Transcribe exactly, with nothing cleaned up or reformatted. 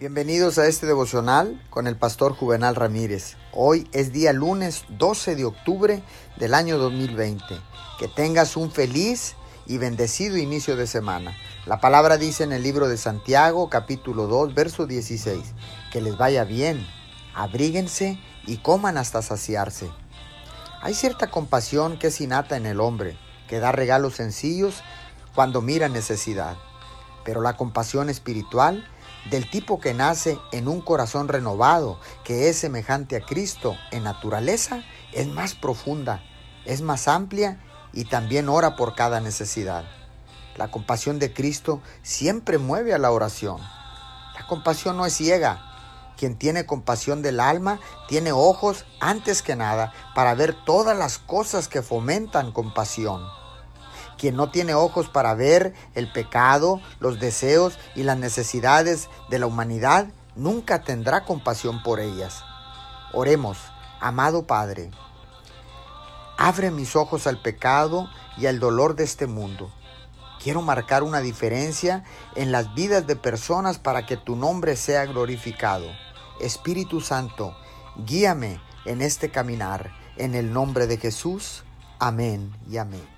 Bienvenidos a este devocional con el Pastor Juvenal Ramírez. Hoy es día lunes doce de octubre del año dos mil veinte. Que tengas un feliz y bendecido inicio de semana. La palabra dice en el libro de Santiago, capítulo dos, verso dieciséis, que les vaya bien, abríguense y coman hasta saciarse. Hay cierta compasión que es innata en el hombre, que da regalos sencillos cuando mira necesidad. Pero la compasión espiritual del tipo que nace en un corazón renovado, que es semejante a Cristo en naturaleza, es más profunda, es más amplia y también ora por cada necesidad. La compasión de Cristo siempre mueve a la oración. La compasión no es ciega. Quien tiene compasión del alma tiene ojos antes que nada para ver todas las cosas que fomentan compasión. Quien no tiene ojos para ver el pecado, los deseos y las necesidades de la humanidad, nunca tendrá compasión por ellas. Oremos, amado Padre, abre mis ojos al pecado y al dolor de este mundo. Quiero marcar una diferencia en las vidas de personas para que tu nombre sea glorificado. Espíritu Santo, guíame en este caminar. En el nombre de Jesús, amén y amén.